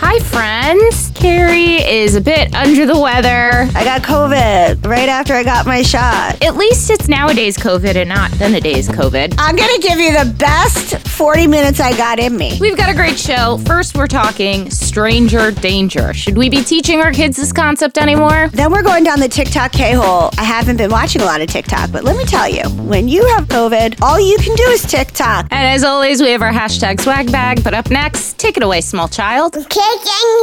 Hi, friends. Carrie is a bit under the weather. I got COVID right after I got my shot. At least it's nowadays COVID and not then a day's COVID. I'm going to give you the best 40 minutes I got in me. We've got a great show. First, we're talking stranger danger. Should we be teaching our kids this concept anymore? Then we're going down the TikTok K-hole. I haven't been watching a lot of TikTok, but let me tell you, when you have COVID, all you can do is TikTok. And as always, we have our hashtag swag bag. But up next, take it away, small child. Okay.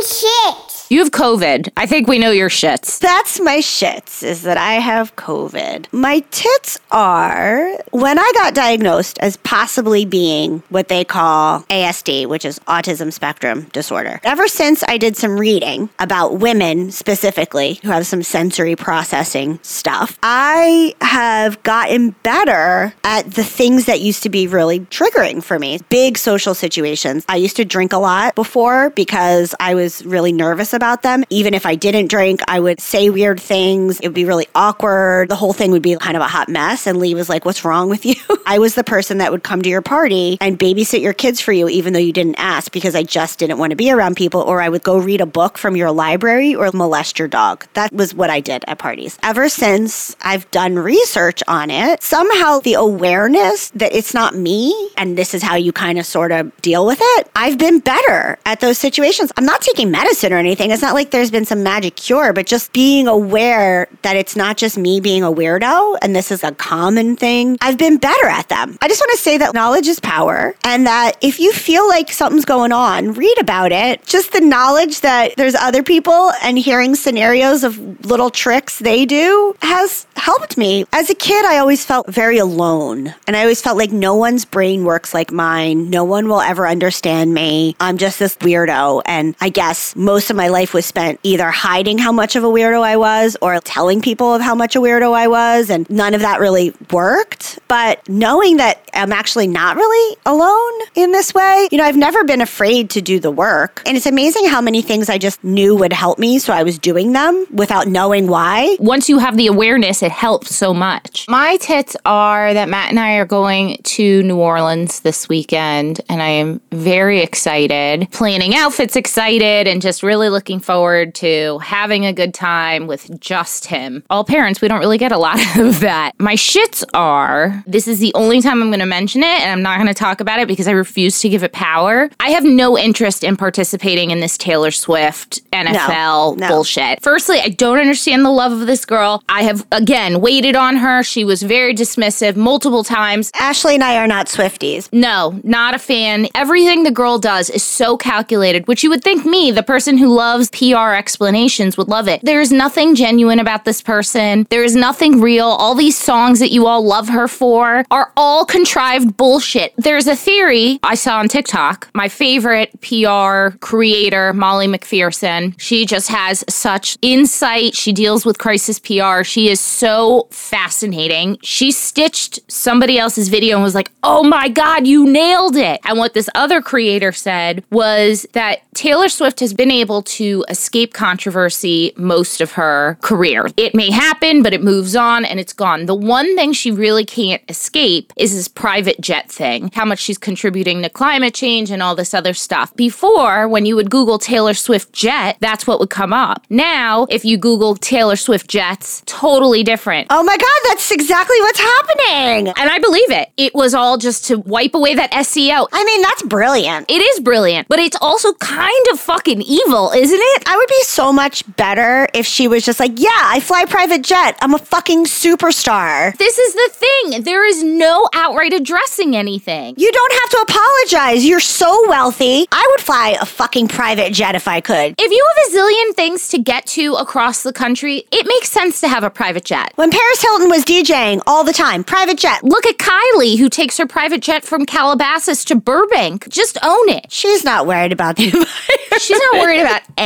Shit. You have COVID. I think we know your shits. That's my shits, is that I have COVID. My tits are, when I got diagnosed as possibly being what they call ASD, which is autism spectrum disorder. Ever since I did some reading about women specifically who have some sensory processing stuff, I have gotten better at the things that used to be really triggering for me. Big social situations. I used to drink a lot before because I was really nervous about them. Even if I didn't drink, I would say weird things. It would be really awkward. The whole thing would be kind of a hot mess. And Lee was like, what's wrong with you? I was the person that would come to your party and babysit your kids for you, even though you didn't ask, because I just didn't want to be around people. Or I would go read a book from your library or molest your dog. That was what I did at parties. Ever since I've done research on it, somehow the awareness that it's not me and this is how you kind of sort of deal with it, I've been better at those situations. I'm not taking medicine or anything. It's not like there's been some magic cure, but just being aware that it's not just me being a weirdo and this is a common thing. I've been better at them. I just want to say that knowledge is power, and that if you feel like something's going on, read about it. Just the knowledge that there's other people and hearing scenarios of little tricks they do has helped me. As a kid, I always felt very alone, and I always felt like no one's brain works like mine. No one will ever understand me. I'm just this weirdo, and I guess most of my life was spent either hiding how much of a weirdo I was or telling people of how much a weirdo I was, and none of that really worked. But knowing that I'm actually not really alone in this way, you know, I've never been afraid to do the work. And it's amazing how many things I just knew would help me, so I was doing them without knowing why. Once you have the awareness, it helps so much. My tits are that Matt and I are going to New Orleans this weekend, and I am very excited. Planning outfits, excited. And just really looking forward to having a good time with just him. All parents, we don't really get a lot of that. My shits are, this is the only time I'm going to mention it, and I'm not going to talk about it because I refuse to give it power. I have no interest in participating in this Taylor Swift NFL bullshit. Firstly, I don't understand the love of this girl. I have, again, waited on her. She was very dismissive multiple times. Ashley and I are not Swifties. No, not a fan. Everything the girl does is so calculated, which you would think me, the person who loves PR explanations, would love it. There's nothing genuine about this person. There is nothing real. All these songs that you all love her for are all contrived bullshit. There's a theory I saw on TikTok. My favorite PR creator, Molly McPherson, she just has such insight. She deals with crisis PR. She is so fascinating. She stitched somebody else's video and was like, oh my God, you nailed it. And what this other creator said was that Taylor Swift has been able to escape controversy most of her career. It may happen, but it moves on and it's gone. The one thing she really can't escape is this private jet thing, how much she's contributing to climate change and all this other stuff. Before, when you would Google Taylor Swift jet, that's what would come up. Now, if you Google Taylor Swift jets, totally different. Oh my God, that's exactly what's happening. And I believe it. It was all just to wipe away that SEO. I mean, that's brilliant. It is brilliant, but it's also kind of fucking evil, isn't Isn't it? I would be so much better if she was just like, yeah, I fly private jet. I'm a fucking superstar. This is the thing. There is no outright addressing anything. You don't have to apologize. You're so wealthy. I would fly a fucking private jet if I could. If you have a zillion things to get to across the country, it makes sense to have a private jet. When Paris Hilton was DJing all the time, private jet. Look at Kylie, who takes her private jet from Calabasas to Burbank. Just own it. She's not worried about the environment. She's not worried about anything.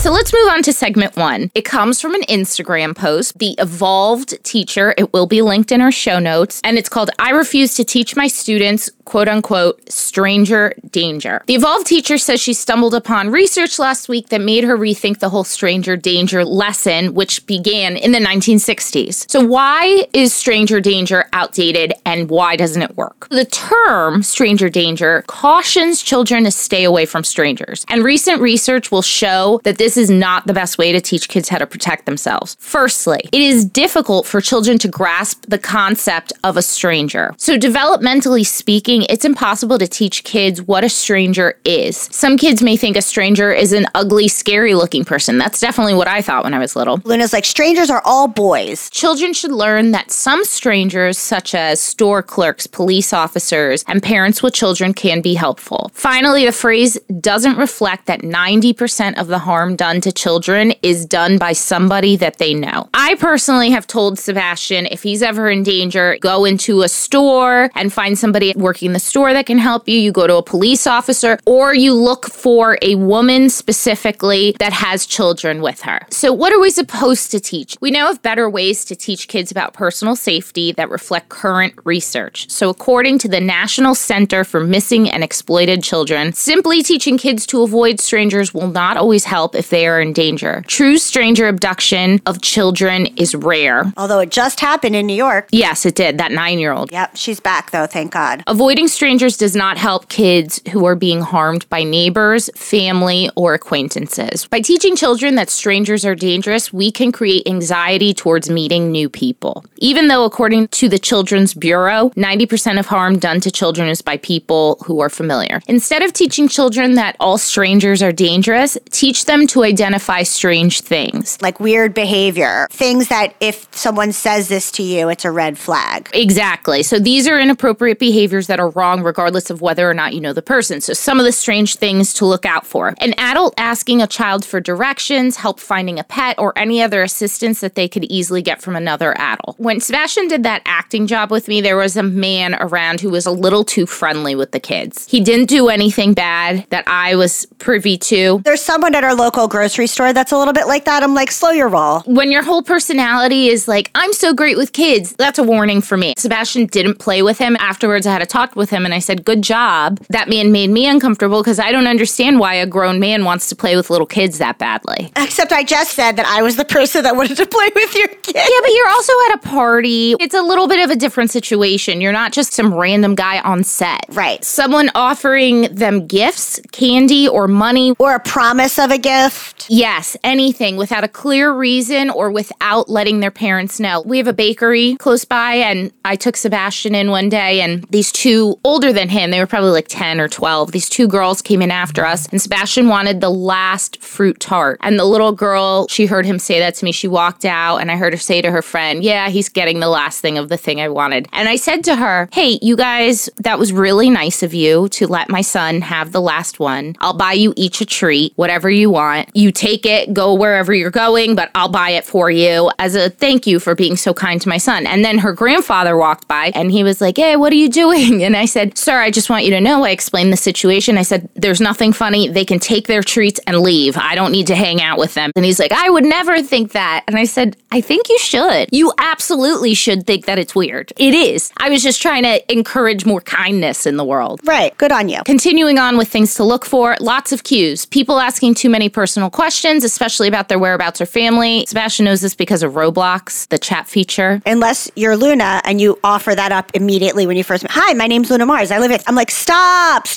So let's move on to segment one. It comes from an Instagram post, The Evolved Teacher. It will be linked in our show notes. And it's called, I Refuse to Teach My Students, quote unquote, Stranger Danger. The Evolved Teacher says she stumbled upon research last week that made her rethink the whole stranger danger lesson, which began in the 1960s. So why is stranger danger outdated and why doesn't it work? The term stranger danger cautions children to stay away from strangers. And recent research will show that this is not the best way to teach kids how to protect themselves. Firstly, it is difficult for children to grasp the concept of a stranger. So developmentally speaking, it's impossible to teach kids what a stranger is. Some kids may think a stranger is an ugly, scary-looking person. That's definitely what I thought when I was little. Luna's like, strangers are all boys. Children should learn that some strangers, such as store clerks, police officers, and parents with children, can be helpful. Finally, the phrase doesn't reflect that 90% of the harm done to children is done by somebody that they know. I personally have told Sebastian if he's ever in danger, go into a store and find somebody working the store that can help you. You go to a police officer, or you look for a woman specifically that has children with her. So what are we supposed to teach? We know of better ways to teach kids about personal safety that reflect current research. So according to the National Center for Missing and Exploited Children, simply teaching kids to avoid strangers will not always help if they are in danger. True stranger abduction of children is rare. Although it just happened in New York. Yes, it did. That 9-year-old. Yep, she's back though, thank God. Avoiding strangers does not help kids who are being harmed by neighbors, family, or acquaintances. By teaching children that strangers are dangerous, we can create anxiety towards meeting new people. Even though, according to the Children's Bureau, 90% of harm done to children is by people who are familiar. Instead of teaching children that all strangers are dangerous, teach them to identify strange things. Like weird behavior. Things that if someone says this to you, it's a red flag. Exactly. So these are inappropriate behaviors that are wrong regardless of whether or not you know the person. So some of the strange things to look out for. An adult asking a child for directions, help finding a pet, or any other assistance that they could easily get from another adult. When Sebastian did that acting job with me, there was a man around who was a little too friendly with the kids. He didn't do anything bad that I was privy to. There's someone at our local grocery store that's a little bit like that. I'm like, slow your roll. When your whole personality is like, I'm so great with kids, that's a warning for me. Sebastian didn't play with him. Afterwards, I had a talk with him and I said, good job. That man made me uncomfortable because I don't understand why a grown man wants to play with little kids that badly. Except I just said that I was the person that wanted to play with your kids. Yeah, but you're also at a party. It's a little bit of a different situation. You're not just some random guy on set. Right. Someone offering them gifts, candy or money. Or a promise of a gift. Yes, anything without a clear reason or without letting their parents know. We have a bakery close by and I took Sebastian in one day and these two older than him, they were probably like 10 or 12, these two girls came in after us and Sebastian wanted the last fruit tart. And the little girl, she heard him say that to me. She walked out and I heard her say to her friend, yeah, he's getting the last thing of the thing I wanted. And I said to her, hey, you guys, that was really nice of you to let my son have the last one. I'll buy you each a treat, whatever you want. that you take it, go wherever you're going, but I'll buy it for you as a thank you for being so kind to my son. And then her grandfather walked by and he was like, hey, what are you doing? And I said, sir, I just want you to know, I explained the situation. I said, there's nothing funny. They can take their treats and leave. I don't need to hang out with them. And he's like, I would never think that. And I said, I think you should. You absolutely should think that it's weird. It is. I was just trying to encourage more kindness in the world. Right. Good on you. Continuing on with things to look for, lots of cues. People asking too many personal questions, especially about their whereabouts or family. Sebastian knows this because of Roblox, the chat feature. Unless you're Luna and you offer that up immediately when you first meet. Hi, my name's Luna Mars. I live at... I'm like, stop.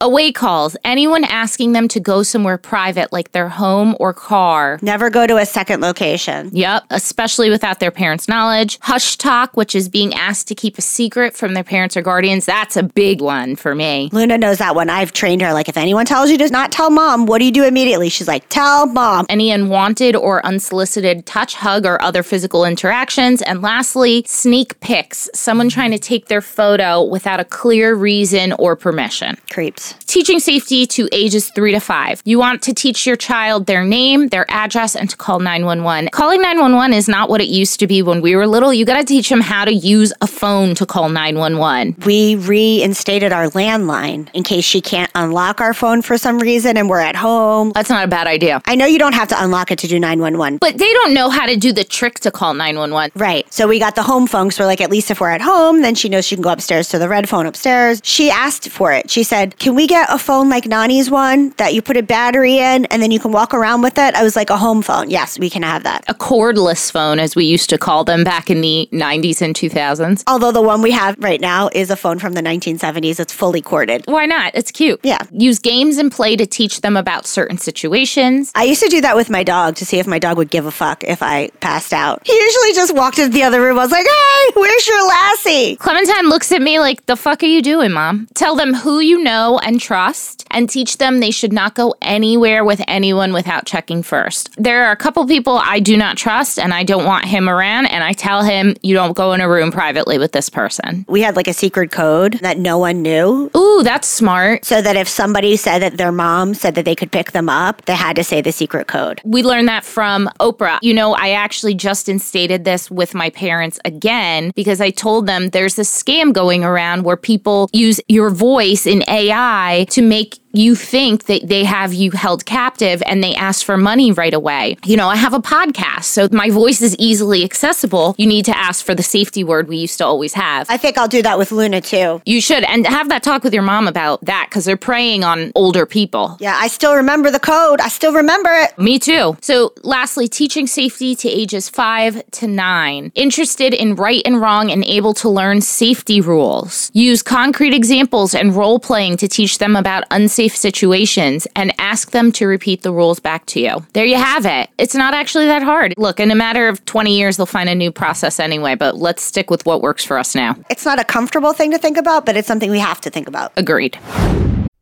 Away calls. Anyone asking them to go somewhere private, like their home or car. Never go to a second location. Yep. Especially without their parents' knowledge. Hush talk, which is being asked to keep a secret from their parents or guardians. That's a big one for me. Luna knows that one. I've trained her. Like, if anyone tells you to not tell mom, what do you do immediately? She's like, tell mom. Any unwanted or unsolicited touch, hug, or other physical interactions. And lastly, sneak pics. Someone trying to take their photo without a clear reason or permission. Creeps. Teaching safety to ages 3 to 5. You want to teach your child their name, their address, and to call 911. Calling 911 is not what it used to be when we were little. You got to teach them how to use a phone to call 911. We reinstated our landline in case she can't unlock our phone for some reason and we're at home. That's not a bad idea. I know you don't have to unlock it to do 911. But they don't know how to do the trick to call 911. Right. So we got the home phone. So we're like, at least if we're at home, then she knows she can go upstairs to the red phone upstairs. She asked for it. She said, can we get a phone like Nani's one that you put a battery in and then you can walk around with it? I was like, a home phone. Yes, we can have that. A cordless phone, as we used to call them back in the 90s and 2000s. Although the one we have right now is a phone from the 1970s. It's fully corded. Why not? It's cute. Yeah. Use games and play to teach them about certain situations. I used to do that with my dog to see if my dog would give a fuck if I passed out. He usually just walked into the other room. I was like, hey, where's your lassie? Clementine looks at me like, the fuck are you doing, Mom? Tell them who you know and trust and teach them they should not go anywhere with anyone without checking first. There are a couple people I do not trust and I don't want him around, and I tell him, you don't go in a room privately with this person. We had like a secret code that no one knew. Ooh, that's smart. So that if somebody said that their mom said that they could pick them up, they had to say the secret code. We learned that from Oprah. You know, I actually just instated this with my parents again because I told them there's this scam going around where people use your voice in AI to make you think that they have you held captive and they ask for money right away. You know, I have a podcast, so my voice is easily accessible. You need to ask for the safety word we used to always have. I think I'll do that with Luna too. You should. And have that talk with your mom about that because they're preying on older people. Yeah, I still remember the code. I still remember it. Me too. So lastly, teaching safety to ages 5 to 9. Interested in right and wrong and able to learn safety rules. Use concrete examples and role playing to teach them about unsafe situations and ask them to repeat the rules back to you. There you have it. It's not actually that hard. Look, in a matter of 20 years, they'll find a new process anyway, but let's stick with what works for us now. It's not a comfortable thing to think about, but it's something we have to think about. Agreed.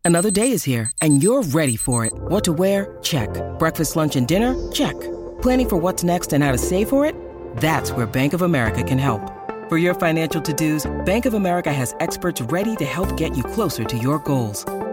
Another day is here and you're ready for it. What to wear? Check. Breakfast, lunch, and dinner? Check. Planning for what's next and how to save for it? That's where Bank of America can help. For your financial to-dos, Bank of America has experts ready to help get you closer to your goals.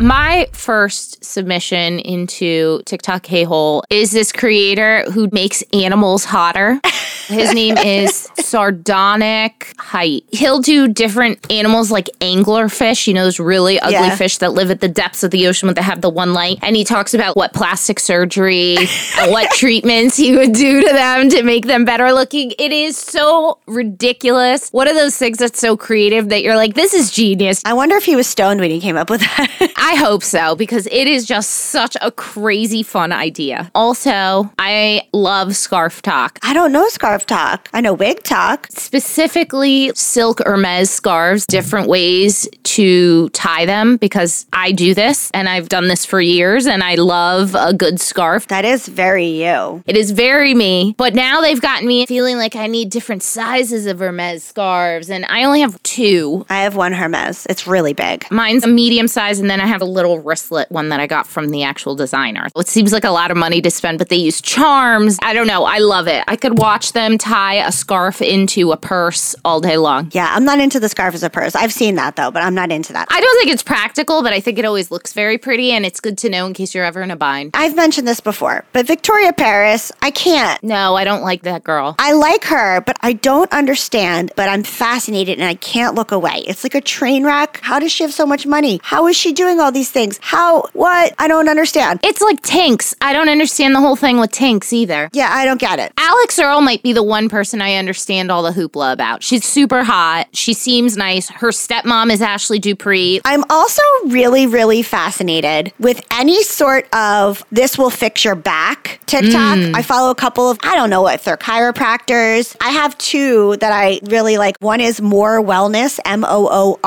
My first submission into TikTok Hey-Hole is this creator who makes animals hotter. His name is Sardonic Height. He'll do different animals like anglerfish, you know, those really ugly fish that live at the depths of the ocean that have the one light. And he talks about what plastic surgery and what treatments he would do to them to make them better looking. It is so ridiculous. One of those things that's so creative that you're like, this is genius. I wonder if he was stoned when he came up with that. I hope so, because it is just such a crazy fun idea. Also, I love scarf talk. I don't know scarf talk. I know wig talk. Specifically, silk Hermes scarves, different ways to tie them, because I do this and I've done this for years and I love a good scarf. That is very you. It is very me. But now they've gotten me feeling like I need different sizes of Hermes scarves, and I only have two. I have one Hermes. It's really big. Mine's a medium size, and then I have a little wristlet one that I got from the actual designer. It seems like a lot of money to spend, but they use charms. I don't know. I love it. I could watch them tie a scarf into a purse all day long. Yeah, I'm not into the scarf as a purse. I've seen that, though, but I'm not into that. I don't think it's practical, but I think it always looks very pretty, and it's good to know in case you're ever in a bind. I've mentioned this before, but Victoria Paris, I can't. No, I don't like that girl. I like her, but I don't understand, but I'm fascinated, and I can't look away. It's like a train wreck. How does she have so much money? How is she doing all these things? How? What? I don't understand. It's like Tinks. I don't understand the whole thing with Tinks either. Yeah, I don't get it. Alex Earl might be the one person I understand all the hoopla about. She's super hot. She seems nice. Her stepmom is Ashley Dupree. I'm also really, really fascinated with any sort of this will fix your back TikTok. I follow a couple of, I don't know if they're chiropractors. I have two that I really like. One is More Wellness, Moore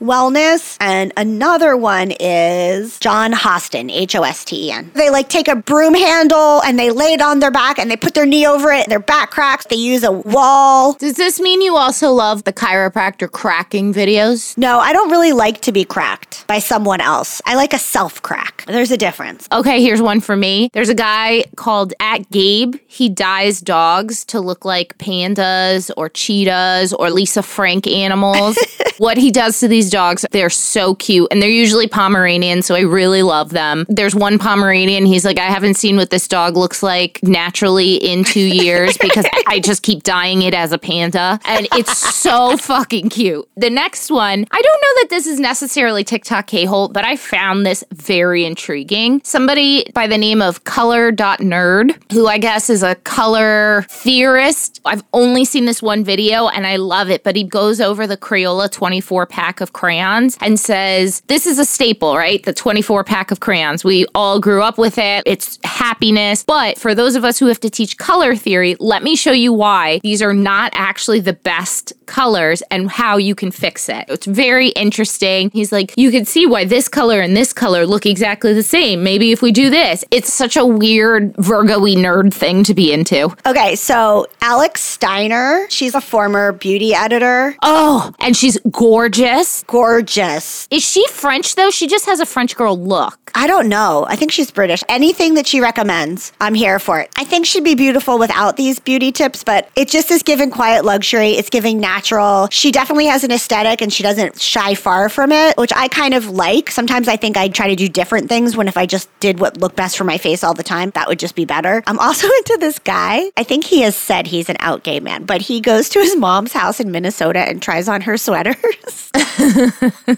Wellness. And another one is John Hosten, Hosten. They like take a broom handle and they lay it on their back and they put their knee over it and their back cracks. They use a wall. Does this mean you also love the chiropractor cracking videos? No, I don't really like to be cracked by someone else. I like a self-crack. There's a difference. Okay, here's one for me. There's a guy called @Gabe. He dyes dogs to look like pandas or cheetahs or Lisa Frank animals. What he does to these dogs, they're so cute. And they're usually Pomeranian, so I really love them. There's one Pomeranian, he's like, I haven't seen what this dog looks like naturally in 2 years because I just keep dyeing it as a panda. And it's so fucking cute. The next one, I don't know that this is necessarily TikTok K-hole, but I found this very intriguing. Somebody by the name of color.nerd, who I guess is a color theorist. I've only seen this one video and I love it, but he goes over the Crayola 24 pack of crayons and says, this is a staple, right? The 24 pack of crayons. We all grew up with it. It's happiness. But for those of us who have to teach color theory, let me show you why these are not actually the best colors and how you can fix it. It's very interesting. He's like, you can see why this color and this color look exactly the same. Maybe if we do this. It's such a weird Virgo-y nerd thing to be into. Okay, so Alex Steiner, she's a former beauty editor. Oh, and she's gorgeous. Gorgeous. Is she French, though? She just has a French girl look. I don't know. I think she's British. Anything that she recommends, I'm here for it. I think she'd be beautiful without these beauty tips, but it just is giving quiet luxury. It's giving natural. She definitely has an aesthetic and she doesn't shy far from it, which I kind of like. Sometimes I think I try to do different things when if I just did what looked best for my face all the time, that would just be better. I'm also into this guy. I think he has said he's an out gay man, but he goes to his mom's house in Minnesota and tries on her sweaters.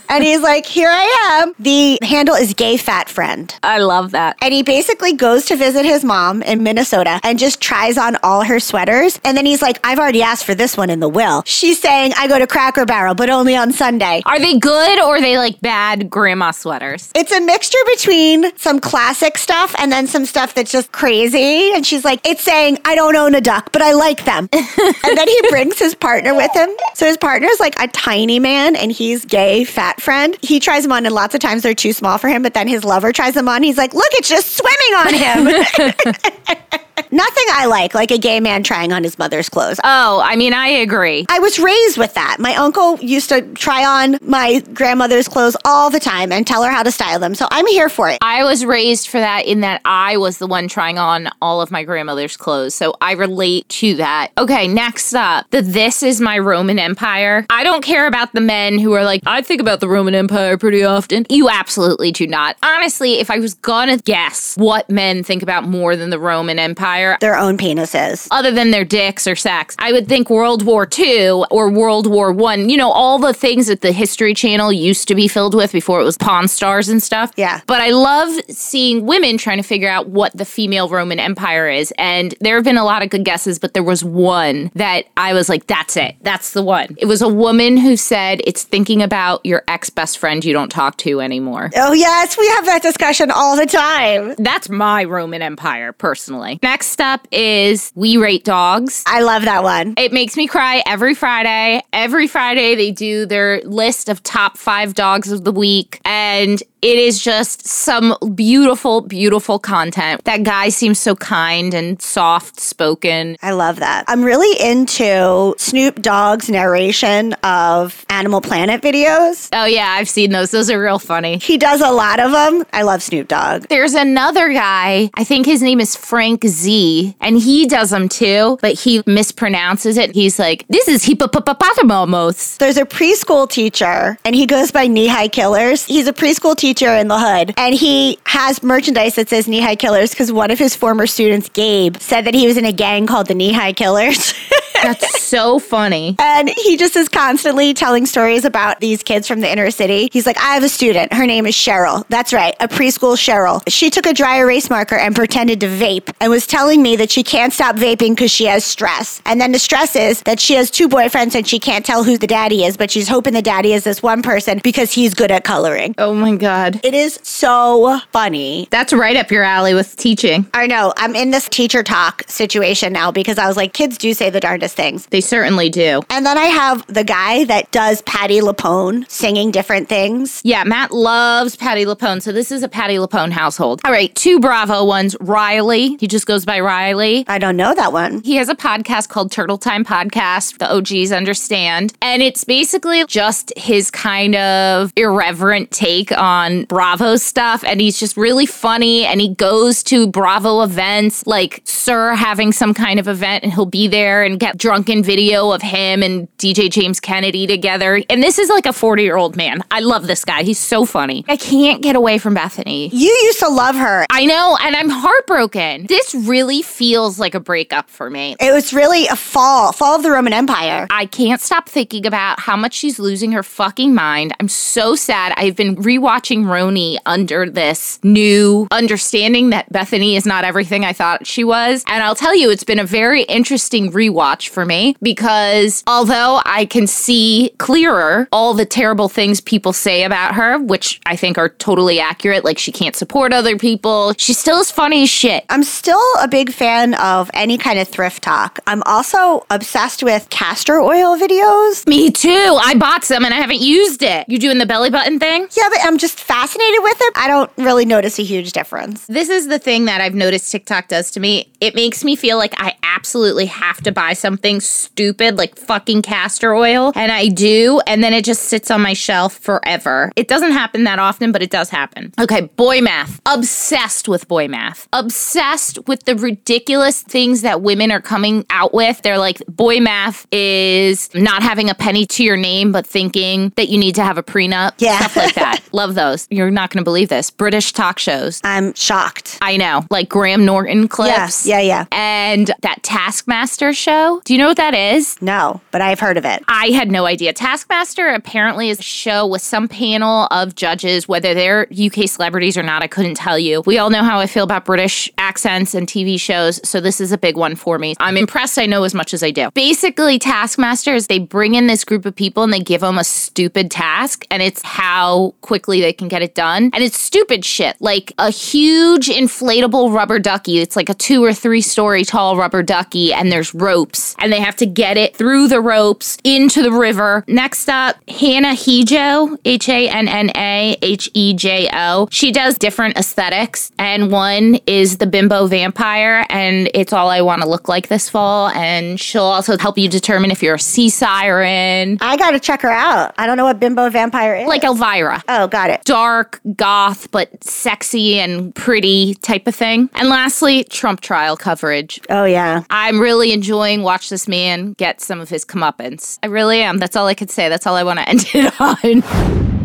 And he's like, here I am. The handle is Gay Fat Friend. I love that. And he basically goes to visit his mom in Minnesota and just tries on all her sweaters. And then he's like, I've already asked for this one in the will. She's saying, I go to Cracker Barrel, but only on Sunday. Are they good or are they like bad grandma sweaters? It's a mixture between some classic stuff and then some stuff that's just crazy. And she's like, it's saying, I don't own a duck, but I like them. And then he brings his partner with him. So his partner is like a tiny man and he's Gay Fat Friend. He tries them on and lots of times they're too small for him, but then his lover tries them on. He's like, look, it's just swimming on him. Nothing I like a gay man trying on his mother's clothes. Oh, I mean, I agree. I was raised with that. My uncle used to try on my grandmother's clothes all the time and tell her how to style them. So I'm here for it. I was raised for that in that I was the one trying on all of my grandmother's clothes. So I relate to that. Okay, next up, This Is My Roman Empire. I don't care about the men who are like, I think about the Roman Empire pretty often. You absolutely do not. Honestly, if I was gonna guess what men think about more than the Roman Empire, their own penises. Other than their dicks or sacks. I would think World War II or World War I, you know, all the things that the History Channel used to be filled with before it was Pawn Stars and stuff. Yeah. But I love seeing women trying to figure out what the female Roman Empire is. And there have been a lot of good guesses, but there was one that I was like, that's it. That's the one. It was a woman who said it's thinking about your ex-best friend you don't talk to anymore. Oh, yes. We have that discussion all the time. That's my Roman Empire, personally. Next up is We Rate Dogs. I love that one. It makes me cry every Friday. Every Friday they do their list of top 5 dogs of the week. And it is just some beautiful, beautiful content. That guy seems so kind and soft-spoken. I love that. I'm really into Snoop Dogg's narration of Animal Planet videos. Oh, yeah. I've seen those. Those are real funny. He does a lot of them. I love Snoop Dogg. There's another guy. I think his name is Frank Z. And he does them, too. But he mispronounces it. He's like, this is hippopotamomoths. There's a preschool teacher. And he goes by Knee High Killers. He's a preschool teacher in the hood, and he has merchandise that says Knee High Killers because one of his former students, Gabe, said that he was in a gang called the Knee High Killers. That's so funny. And he just is constantly telling stories about these kids from the inner city. He's like, I have a student. Her name is Cheryl. That's right. A preschool Cheryl. She took a dry erase marker and pretended to vape and was telling me that she can't stop vaping because she has stress. And then the stress is that she has 2 boyfriends and she can't tell who the daddy is, but she's hoping the daddy is this one person because he's good at coloring. Oh my God. It is so funny. That's right up your alley with teaching. I know. I'm in this teacher talk situation now because I was like, kids do say the darndest things. They certainly do. And then I have the guy that does Patti LuPone singing different things. Yeah, Matt loves Patti LuPone. So this is a Patti LuPone household. All right, 2 Bravo ones. Riley. He just goes by Riley. I don't know that one. He has a podcast called Turtle Time Podcast. The OGs understand. And it's basically just his kind of irreverent take on Bravo stuff. And he's just really funny. And he goes to Bravo events like Sir having some kind of event and he'll be there and get drunken video of him and DJ James Kennedy together. And this is like a 40-year-old man. I love this guy. He's so funny. I can't get away from Bethany. You used to love her. I know, and I'm heartbroken. This really feels like a breakup for me. It was really a fall of the Roman Empire. I can't stop thinking about how much she's losing her fucking mind. I'm so sad. I've been rewatching Roni under this new understanding that Bethany is not everything I thought she was. And I'll tell you, it's been a very interesting rewatch for me because although I can see clearer all the terrible things people say about her, which I think are totally accurate, like she can't support other people, she still is funny as shit. I'm still a big fan of any kind of thrift talk. I'm also obsessed with castor oil videos. Me too. I bought some and I haven't used it. You doing the belly button thing? Yeah, but I'm just fascinated with it. I don't really notice a huge difference. This is the thing that I've noticed TikTok does to me. It makes me feel like I absolutely have to buy something stupid like fucking castor oil, and I do, and then it just sits on my shelf forever. It doesn't happen that often, but it does happen. Okay, boy math. Obsessed with boy math. Obsessed with the ridiculous things that women are coming out with. They're like, boy math is not having a penny to your name, but thinking that you need to have a prenup. Yeah. Stuff like that. Love those. You're not going to believe this. British talk shows. I'm shocked. I know. Like Graham Norton clips. Yeah. And that Taskmaster show. Do you know what that is? No, but I've heard of it. I had no idea. Taskmaster apparently is a show with some panel of judges, whether they're UK celebrities or not, I couldn't tell you. We all know how I feel about British accents and TV shows, so this is a big one for me. I'm impressed I know as much as I do. Basically, Taskmaster is they bring in this group of people and they give them a stupid task, and it's how quickly they can get it done. And it's stupid shit, like a huge inflatable rubber ducky. It's like a 2 or 3 story tall rubber ducky, and there's ropes, and they have to get it through the ropes into the river. Next up, Hannah Hejo, Hannah Hejo. She does different aesthetics, and one is the bimbo vampire, and it's all I want to look like this fall, and she'll also help you determine if you're a sea siren. I gotta check her out. I don't know what bimbo vampire is. Like Elvira. Oh, got it. Dark, goth, but sexy and pretty type of thing. And lastly, Trump trial coverage. Oh, yeah. I'm really enjoying watch this man get some of his comeuppance. I really am. That's all I could say. That's all I want to end it on.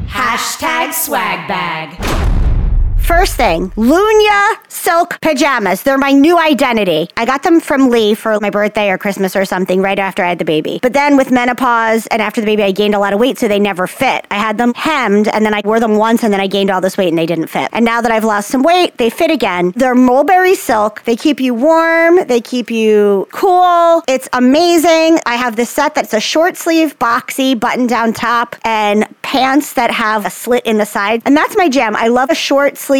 #SwagBag. First thing, Lunya silk pajamas. They're my new identity. I got them from Lee for my birthday or Christmas or something right after I had the baby. But then with menopause and after the baby, I gained a lot of weight, so they never fit. I had them hemmed and then I wore them once and then I gained all this weight and they didn't fit. And now that I've lost some weight, they fit again. They're mulberry silk. They keep you warm. They keep you cool. It's amazing. I have this set that's a short sleeve, boxy, button down top and pants that have a slit in the side. And that's my jam. I love a short sleeve